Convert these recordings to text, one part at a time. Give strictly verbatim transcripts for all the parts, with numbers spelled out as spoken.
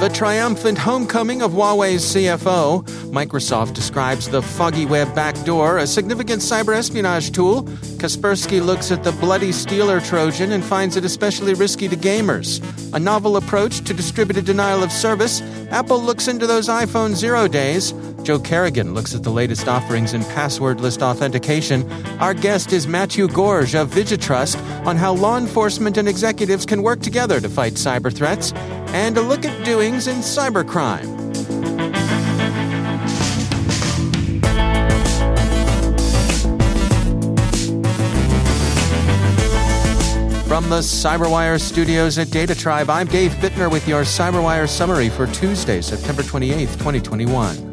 The triumphant homecoming of Huawei's C F O. Microsoft describes the FoggyWeb backdoor, a significant cyber espionage tool. Kaspersky looks at the BloodyStealer Trojan and finds it especially risky to gamers. A novel approach to distributed denial of service. Apple looks into those iPhone zero days. Joe Kerrigan looks at the latest offerings in passwordless authentication. Our guest is Mathieu Gorge of VigiTrust on how law enforcement and executives can work together to fight cyber threats. And a look at doings in cybercrime. From the CyberWire studios at Data Tribe, I'm Dave Bittner with your CyberWire summary for Tuesday, September twenty-eighth, twenty twenty-one.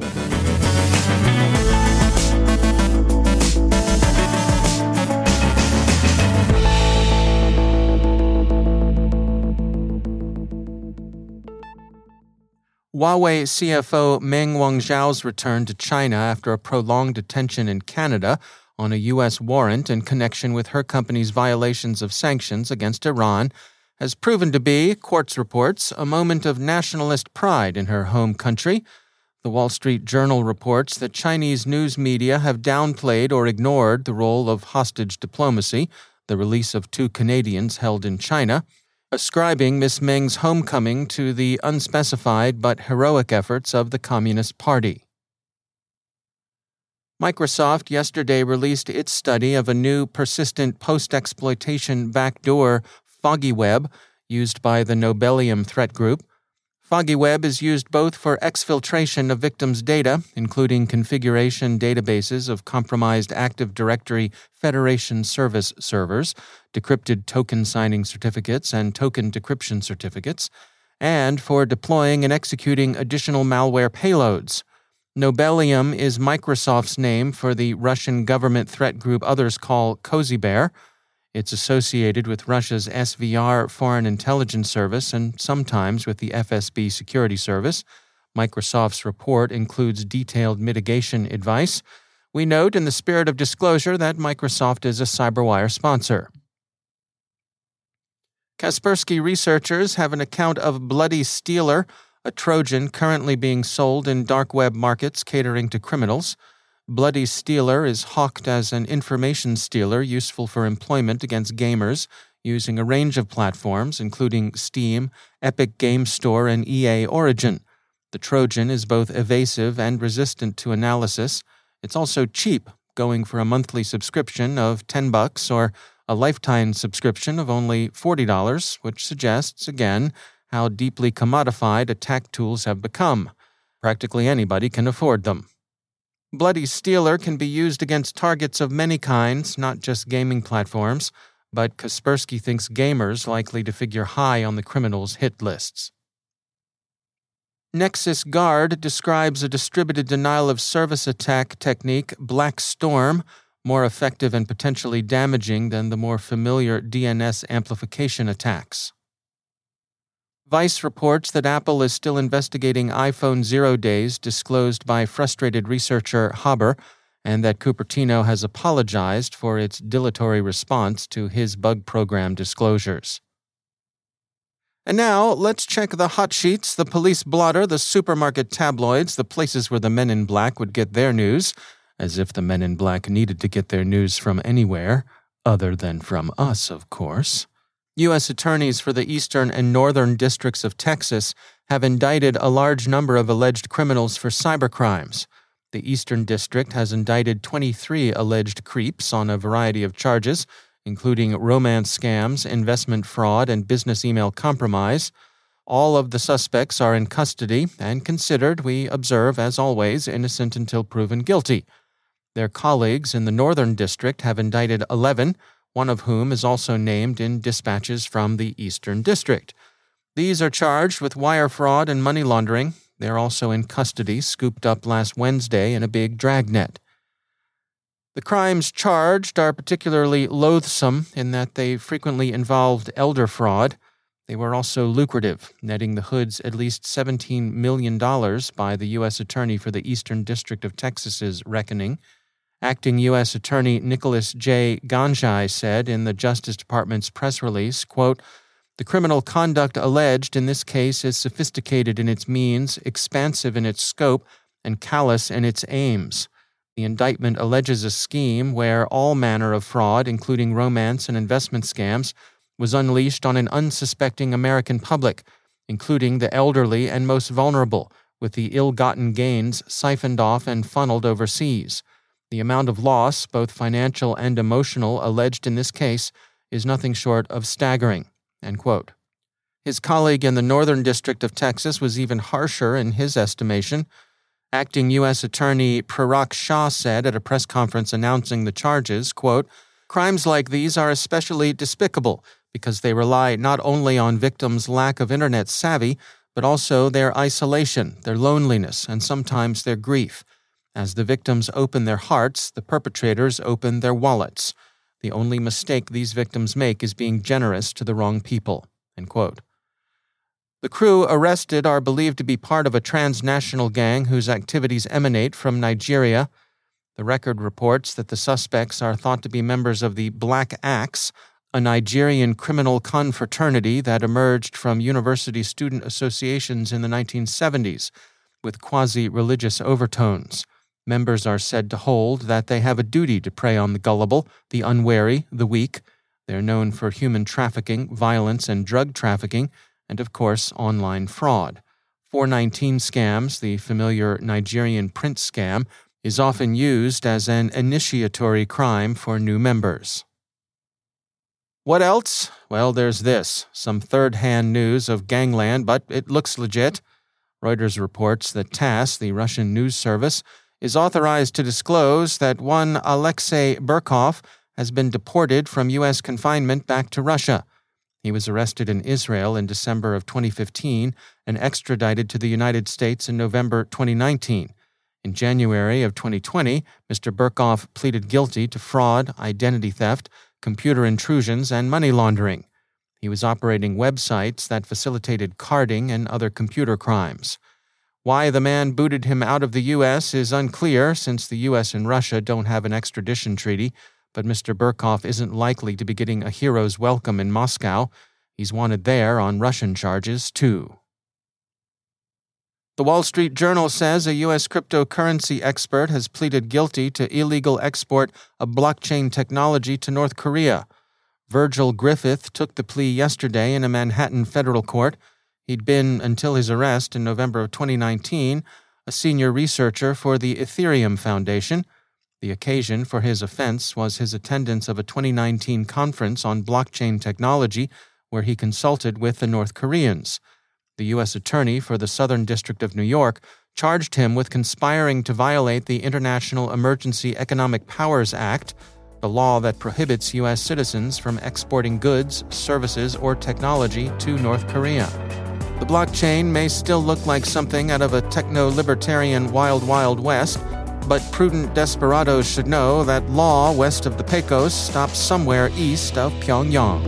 Huawei C F O Meng Wanzhou's return to China after a prolonged detention in Canada on a U S warrant in connection with her company's violations of sanctions against Iran has proven to be, Quartz reports, a moment of nationalist pride in her home country. The Wall Street Journal reports that Chinese news media have downplayed or ignored the role of hostage diplomacy, the release of two Canadians held in China, ascribing Miss Meng's homecoming to the unspecified but heroic efforts of the Communist Party. Microsoft yesterday released its study of a new persistent post-exploitation backdoor, FoggyWeb, used by the Nobelium threat group. FoggyWeb is used both for exfiltration of victims' data, including configuration databases of compromised Active Directory Federation Service servers, decrypted token signing certificates and token decryption certificates, and for deploying and executing additional malware payloads. Nobelium is Microsoft's name for the Russian government threat group others call Cozy Bear. It's associated with Russia's S V R Foreign Intelligence Service and sometimes with the F S B Security Service. Microsoft's report includes detailed mitigation advice. We note in the spirit of disclosure that Microsoft is a CyberWire sponsor. Kaspersky researchers have an account of BloodyStealer, a Trojan currently being sold in dark web markets catering to criminals. BloodyStealer is hawked as an information stealer useful for employment against gamers using a range of platforms, including Steam, Epic Game Store, and E A Origin. The Trojan is both evasive and resistant to analysis. It's also cheap, going for a monthly subscription of ten bucks or a lifetime subscription of only forty dollars, which suggests, again, how deeply commodified attack tools have become. Practically anybody can afford them. BloodyStealer can be used against targets of many kinds, not just gaming platforms, but Kaspersky thinks gamers likely to figure high on the criminals' hit lists. NexusGuard describes a distributed denial-of-service attack technique, BlackStorm, more effective and potentially damaging than the more familiar D N S amplification attacks. Vice reports that Apple is still investigating iPhone zero days disclosed by frustrated researcher Haber, and that Cupertino has apologized for its dilatory response to his bug program disclosures. And now, let's check the hot sheets, the police blotter, the supermarket tabloids, the places where the men in black would get their news, as if the men in black needed to get their news from anywhere, other than from us, of course. U S attorneys for the eastern and northern districts of Texas have indicted a large number of alleged criminals for cybercrimes. The Eastern District has indicted twenty-three alleged creeps on a variety of charges, including romance scams, investment fraud, and business email compromise. All of the suspects are in custody and considered, we observe, as always, innocent until proven guilty. Their colleagues in the Northern District have indicted eleven, one of whom is also named in dispatches from the Eastern District. These are charged with wire fraud and money laundering. They're also in custody, scooped up last Wednesday in a big dragnet. The crimes charged are particularly loathsome in that they frequently involved elder fraud. They were also lucrative, netting the Hoods at least seventeen million dollars by the U S Attorney for the Eastern District of Texas's reckoning. Acting U S Attorney Nicholas J. Ganjai said in the Justice Department's press release, quote, "The criminal conduct alleged in this case is sophisticated in its means, expansive in its scope, and callous in its aims. The indictment alleges a scheme where all manner of fraud, including romance and investment scams, was unleashed on an unsuspecting American public, including the elderly and most vulnerable, with the ill-gotten gains siphoned off and funneled overseas. The amount of loss, both financial and emotional, alleged in this case is nothing short of staggering." End quote. His colleague in the Northern District of Texas was even harsher in his estimation. Acting U S Attorney Prerak Shah said at a press conference announcing the charges, quote, "Crimes like these are especially despicable because they rely not only on victims' lack of internet savvy, but also their isolation, their loneliness, and sometimes their grief. As the victims open their hearts, the perpetrators open their wallets. The only mistake these victims make is being generous to the wrong people." End quote. The crew arrested are believed to be part of a transnational gang whose activities emanate from Nigeria. The record reports that the suspects are thought to be members of the Black Axe, a Nigerian criminal confraternity that emerged from university student associations in the nineteen seventies with quasi-religious overtones. Members are said to hold that they have a duty to prey on the gullible, the unwary, the weak. They're known for human trafficking, violence, and drug trafficking, and of course, online fraud. four nineteen scams, the familiar Nigerian print scam, is often used as an initiatory crime for new members. What else? Well, there's this, some third-hand news of gangland, but it looks legit. Reuters reports that TASS, the Russian news service, is authorized to disclose that one Alexei Burkov has been deported from U S confinement back to Russia. He was arrested in Israel in December of twenty fifteen and extradited to the United States in November twenty nineteen. In January of twenty twenty, Mister Burkov pleaded guilty to fraud, identity theft, computer intrusions, and money laundering. He was operating websites that facilitated carding and other computer crimes. Why the man booted him out of the U S is unclear, since the U S and Russia don't have an extradition treaty, but Mister Burkov isn't likely to be getting a hero's welcome in Moscow. He's wanted there on Russian charges, too. The Wall Street Journal says a U S cryptocurrency expert has pleaded guilty to illegal export of blockchain technology to North Korea. Virgil Griffith took the plea yesterday in a Manhattan federal court. He'd been, until his arrest in November of twenty nineteen, a senior researcher for the Ethereum Foundation. The occasion for his offense was his attendance of a twenty nineteen conference on blockchain technology where he consulted with the North Koreans. The U S Attorney for the Southern District of New York charged him with conspiring to violate the International Emergency Economic Powers Act, the law that prohibits U S citizens from exporting goods, services, or technology to North Korea. The blockchain may still look like something out of a techno-libertarian wild, wild west, but prudent desperados should know that law west of the Pecos stops somewhere east of Pyongyang.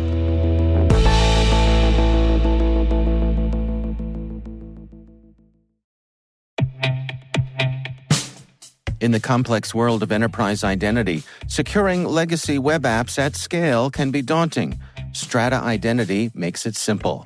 In the complex world of enterprise identity, securing legacy web apps at scale can be daunting. Strata Identity makes it simple.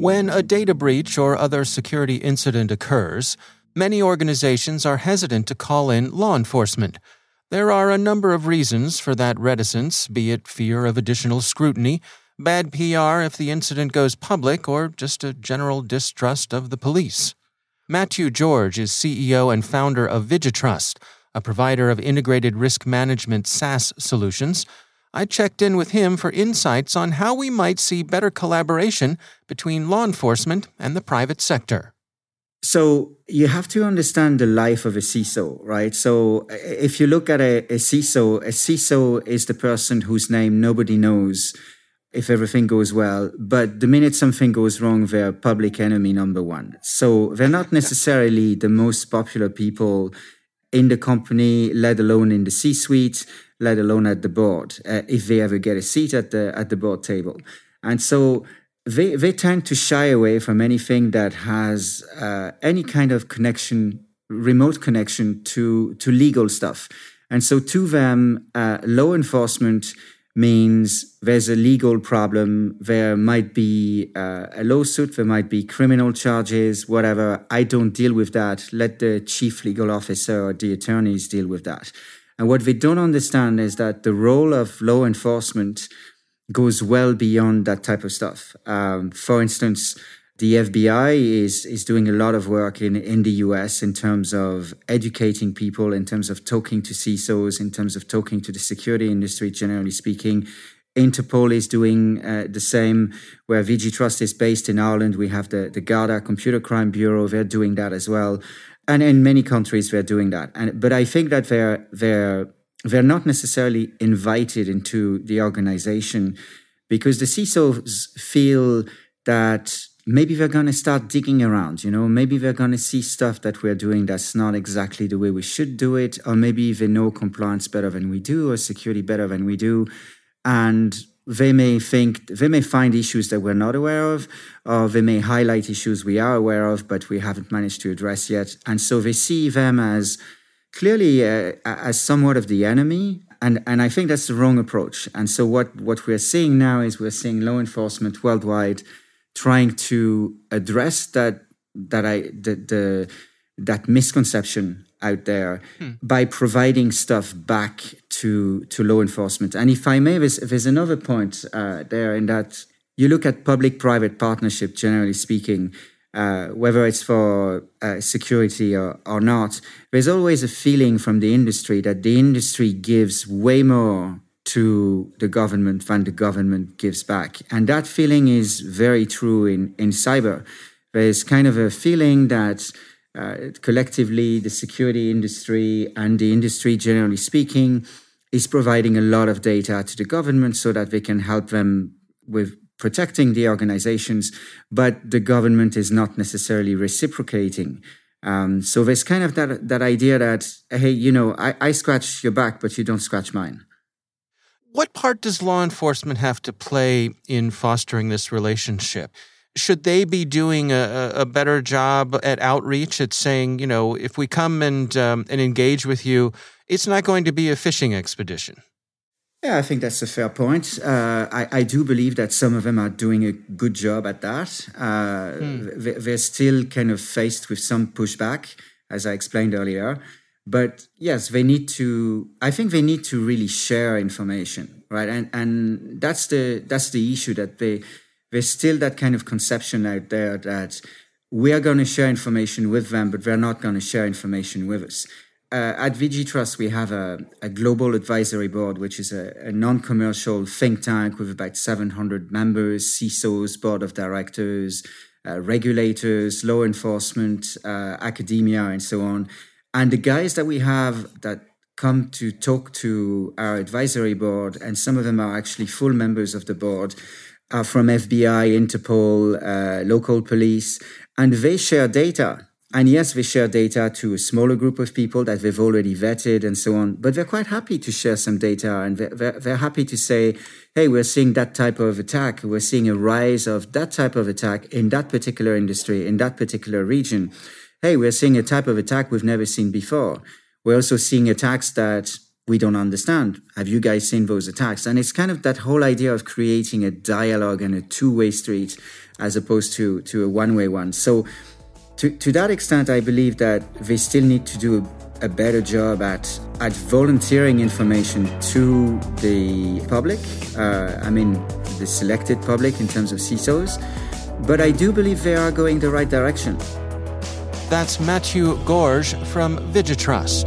When a data breach or other security incident occurs, many organizations are hesitant to call in law enforcement. There are a number of reasons for that reticence, be it fear of additional scrutiny, bad P R if the incident goes public, or just a general distrust of the police. Mathieu Gorge is C E O and founder of VigiTrust, a provider of integrated risk management SaaS solutions. I checked in with him for insights on how we might see better collaboration between law enforcement and the private sector. So you have to understand the life of a C I S O, right? So if you look at a, a C I S O, a C I S O is the person whose name nobody knows if everything goes well. But the minute something goes wrong, they're public enemy number one. So they're not necessarily the most popular people in the company, let alone in the C-suite, let alone at the board, uh, if they ever get a seat at the at the board table. And so they they tend to shy away from anything that has uh, any kind of connection, remote connection to, to legal stuff. And so to them, uh, law enforcement means there's a legal problem, there might be uh, a lawsuit, there might be criminal charges, whatever. I don't deal with that. Let the chief legal officer or the attorneys deal with that. And what they don't understand is that the role of law enforcement goes well beyond that type of stuff. Um, for instance, the F B I is is doing a lot of work in, in the U S in terms of educating people, in terms of talking to C I S Os, in terms of talking to the security industry, generally speaking. Interpol is doing uh, the same. Where VigiTrust is based in Ireland, we have the, the Garda Computer Crime Bureau. They're doing that as well. And in many countries, they're doing that. And but I think that they're they're they're not necessarily invited into the organization because the C I S Os feel that maybe they're going to start digging around. You know, maybe they're going to see stuff that we're doing that's not exactly the way we should do it, or maybe they know compliance better than we do, or security better than we do, and they may think, they may find issues that we're not aware of, or they may highlight issues we are aware of, but we haven't managed to address yet. And so they see them as clearly uh, as somewhat of the enemy. And, and I think that's the wrong approach. And so what, what we're seeing now is we're seeing law enforcement worldwide trying to address that, that, I, the, the, that misconception out there hmm. by providing stuff back to to law enforcement. And if I may, there's, there's another point uh, there in that you look at public-private partnership, generally speaking, uh, whether it's for uh, security or, or not, there's always a feeling from the industry that the industry gives way more to the government than the government gives back. And that feeling is very true in, in cyber. There's kind of a feeling that Uh, collectively, the security industry and the industry, generally speaking, is providing a lot of data to the government so that they can help them with protecting the organizations, but the government is not necessarily reciprocating. Um, so there's kind of that, that idea that, hey, you know, I, I scratch your back, but you don't scratch mine. What part does law enforcement have to play in fostering this relationship? Should they be doing a, a better job at outreach, at saying, you know, if we come and um, and engage with you, it's not going to be a fishing expedition? Yeah, I think that's a fair point. Uh, I, I do believe that some of them are doing a good job at that. Uh, hmm. they, they're still kind of faced with some pushback, as I explained earlier. But yes, they need to, I think they need to really share information, right? And and that's the that's the issue, that they there's still that kind of conception out there that we are going to share information with them, but they're not going to share information with us. Uh, at VigiTrust, we have a, a global advisory board, which is a, a non-commercial think tank with about seven hundred members, C I S Os, board of directors, uh, regulators, law enforcement, uh, academia, and so on. And the guys that we have that come to talk to our advisory board, and some of them are actually full members of the board, are from F B I, Interpol, uh, local police, and they share data. And yes, they share data to a smaller group of people that they've already vetted and so on, but they're quite happy to share some data, and they're, they're happy to say, hey, we're seeing that type of attack. We're seeing a rise of that type of attack in that particular industry, in that particular region. Hey, we're seeing a type of attack we've never seen before. We're also seeing attacks that we don't understand. Have you guys seen those attacks? And it's kind of that whole idea of creating a dialogue and a two-way street as opposed to, to a one-way one. So To, to that extent, I believe that they still need to do a, a better job at, at volunteering information to the public, uh, I mean, the selected public in terms of C I S Os, but I do believe they are going the right direction. That's Mathieu Gorge from VigiTrust.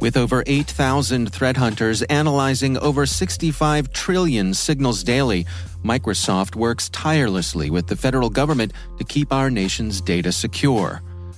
With over eight thousand threat hunters analyzing over sixty-five trillion signals daily, Microsoft works tirelessly with the federal government to keep our nation's data secure.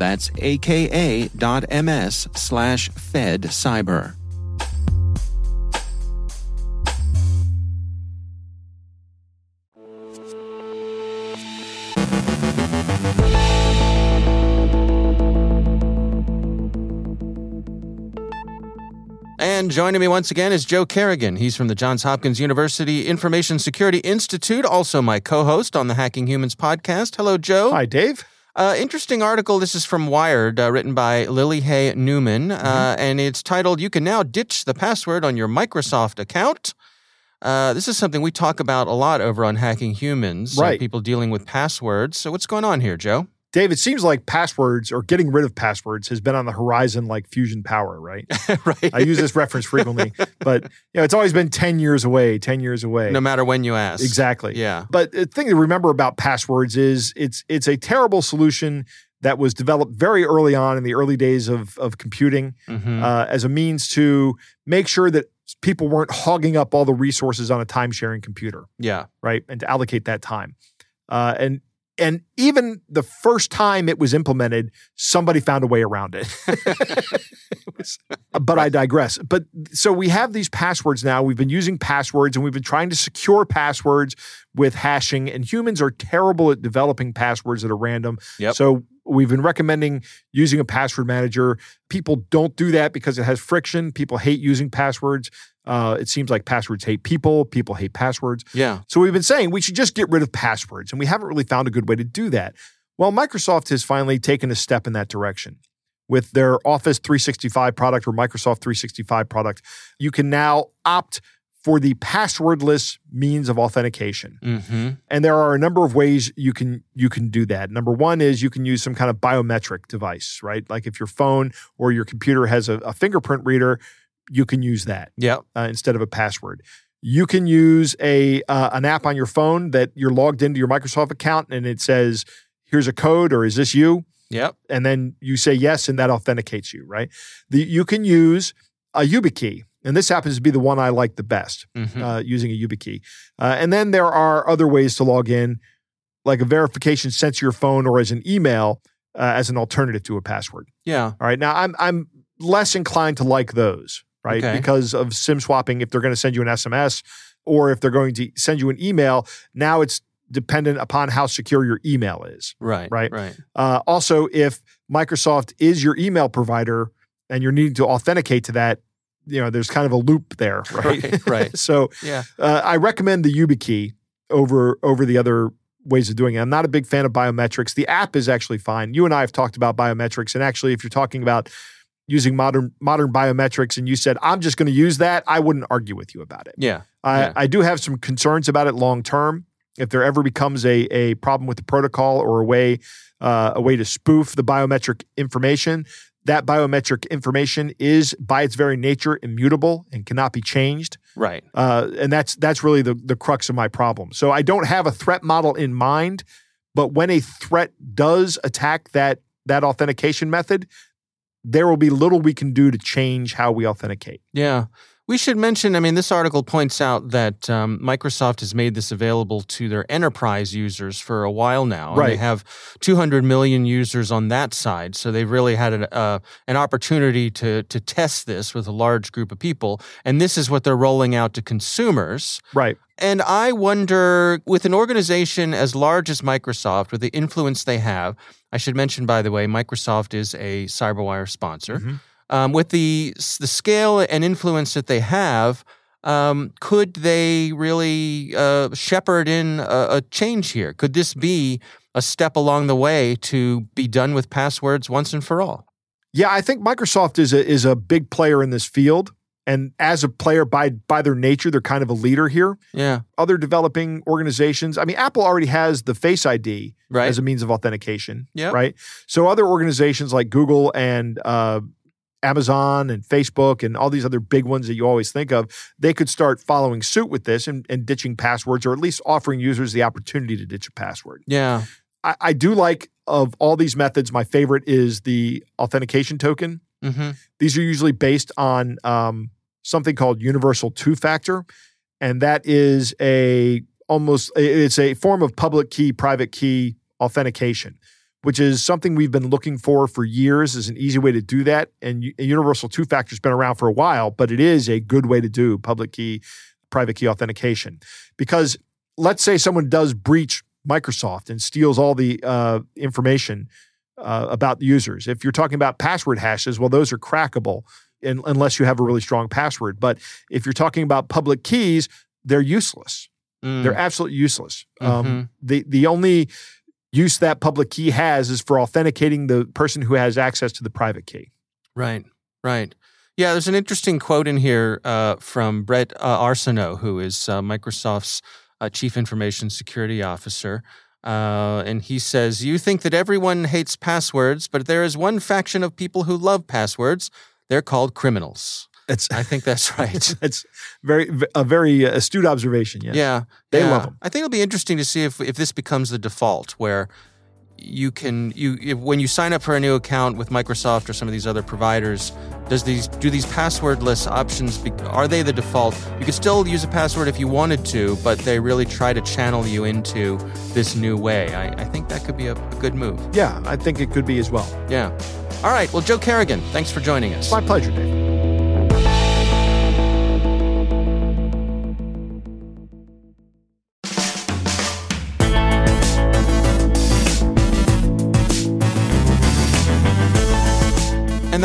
That's aka.ms slash fedcyber. And joining me once again is Joe Kerrigan. He's from the Johns Hopkins University Information Security Institute, also my co-host on the Hacking Humans podcast. Hello, Joe. Hi, Dave. Uh, interesting article. This is from Wired, uh, written by Lily Hay Newman, mm-hmm. uh, and it's titled, "You Can Now Ditch the Password on Your Microsoft Account." Uh, this is something we talk about a lot over on Hacking Humans, right? Uh, people dealing with passwords. So what's going on here, Joe? Dave, it seems like passwords, or getting rid of passwords, has been on the horizon like fusion power, right? Right. I use this reference frequently, but you know, it's always been ten years away, ten years away. No matter when you ask. Exactly. Yeah. But the thing to remember about passwords is it's it's a terrible solution that was developed very early on in the early days of, of computing mm-hmm. uh, as a means to make sure that people weren't hogging up all the resources on a time-sharing computer. Yeah. Right? And to allocate that time. Uh, and And even the first time it was implemented, somebody found a way around it. But I digress. But so we have these passwords now. We've been using passwords, and we've been trying to secure passwords with hashing. And humans are terrible at developing passwords that are random. Yep. So we've been recommending using a password manager. People don't do that because it has friction. People hate using passwords. Uh, it seems like passwords hate people. People hate passwords. Yeah. So we've been saying we should just get rid of passwords, and we haven't really found a good way to do that. Well, Microsoft has finally taken a step in that direction. With their Office three sixty-five product, or Microsoft three sixty-five product, you can now opt for the passwordless means of authentication. Mm-hmm. And there are a number of ways you can you can do that. Number one is you can use some kind of biometric device, right? Like if your phone or your computer has a, a fingerprint reader, you can use that yep. uh, instead of a password. You can use a uh, an app on your phone that you're logged into your Microsoft account, and it says, here's a code, or is this you? Yep. And then you say yes, and that authenticates you, right? The, you can use a YubiKey, and this happens to be the one I like the best, mm-hmm. uh, using a YubiKey. Uh, and then there are other ways to log in, like a verification sent to your phone or as an email, uh, as an alternative to a password. Yeah. All right. Now, I'm I'm less inclined to like those. Right, okay. Because of SIM swapping, if they're going to send you an S M S or if they're going to send you an email, now it's dependent upon how secure your email is. Right, right. right. Uh, also, if Microsoft is your email provider and you're needing to authenticate to that, you know, there's kind of a loop there, right? Right, right. So yeah. uh, I recommend the YubiKey over over the other ways of doing it. I'm not a big fan of biometrics. The app is actually fine. You and I have talked about biometrics, and actually if you're talking about using modern modern biometrics and you said, I'm just going to use that, I wouldn't argue with you about it. Yeah. I, yeah. I do have some concerns about it long term. If there ever becomes a a problem with the protocol or a way uh, a way to spoof the biometric information, that biometric information is by its very nature immutable and cannot be changed. Right. Uh, and that's that's really the, the crux of my problem. So I don't have a threat model in mind, but when a threat does attack that that authentication method, there will be little we can do to change how we authenticate. Yeah. We should mention, I mean, this article points out that um, Microsoft has made this available to their enterprise users for a while now. Right. And they have two hundred million users on that side, so they've really had an, uh, an opportunity to to test this with a large group of people. And this is what they're rolling out to consumers. Right. And I wonder, with an organization as large as Microsoft, with the influence they have, I should mention, by the way, Microsoft is a CyberWire sponsor. Mm-hmm. Um, with the the scale and influence that they have, um, could they really uh, shepherd in a, a change here? Could this be a step along the way to be done with passwords once and for all? Yeah, I think Microsoft is a is a big player in this field, and as a player by by their nature, they're kind of a leader here. Yeah. Other developing organizations, I mean, Apple already has the Face I D right. as a means of authentication. Yeah. Right. So other organizations like Google and uh, Amazon and Facebook and all these other big ones that you always think of, they could start following suit with this and, and ditching passwords, or at least offering users the opportunity to ditch a password. Yeah. I, I do like, of all these methods, my favorite is the authentication token. Mm-hmm. These are usually based on um, something called Universal Two-Factor, and that is a almost, it's a form of public key, private key authentication, which is something we've been looking for for years as an easy way to do that. And Universal Two-Factor has been around for a while, but it is a good way to do public key, private key authentication. Because let's say someone does breach Microsoft and steals all the uh, information uh, about the users. If you're talking about password hashes, well, those are crackable in, unless you have a really strong password. But if you're talking about public keys, they're useless. Mm. They're absolutely useless. Mm-hmm. Um, the the only... use that public key has is for authenticating the person who has access to the private key. Right, right. Yeah, there's an interesting quote in here uh, from Brett uh, Arsenault, who is uh, Microsoft's uh, Chief Information Security Officer. Uh, and he says, "You think that everyone hates passwords, but there is one faction of people who love passwords. They're called criminals." It's, I think that's right. It's very a very astute observation. Yes. Yeah, they yeah. love them. I think it'll be interesting to see if if this becomes the default, where you can you if, when you sign up for a new account with Microsoft or some of these other providers, does these do these passwordless options be, are they the default? You could still use a password if you wanted to, but they really try to channel you into this new way. I, I think that could be a, a good move. Yeah, I think it could be as well. Yeah. All right. Well, Joe Kerrigan, thanks for joining us. My pleasure, Dave. And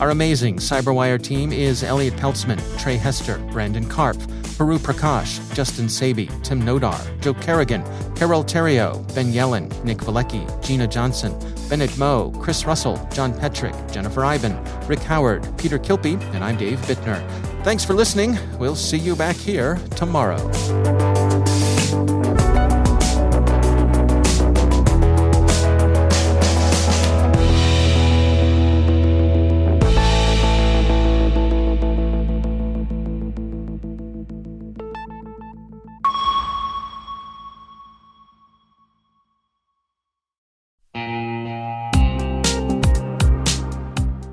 Our amazing CyberWire team is Elliot Peltzman, Trey Hester, Brandon Karp, Haru Prakash, Justin Sabi, Tim Nodar, Joe Kerrigan, Carol Terrio, Ben Yellen, Nick Vilecki, Gina Johnson, Bennett Moe, Chris Russell, John Petrick, Jennifer Iben, Rick Howard, Peter Kilpie, and I'm Dave Bittner. Thanks for listening. We'll see you back here tomorrow.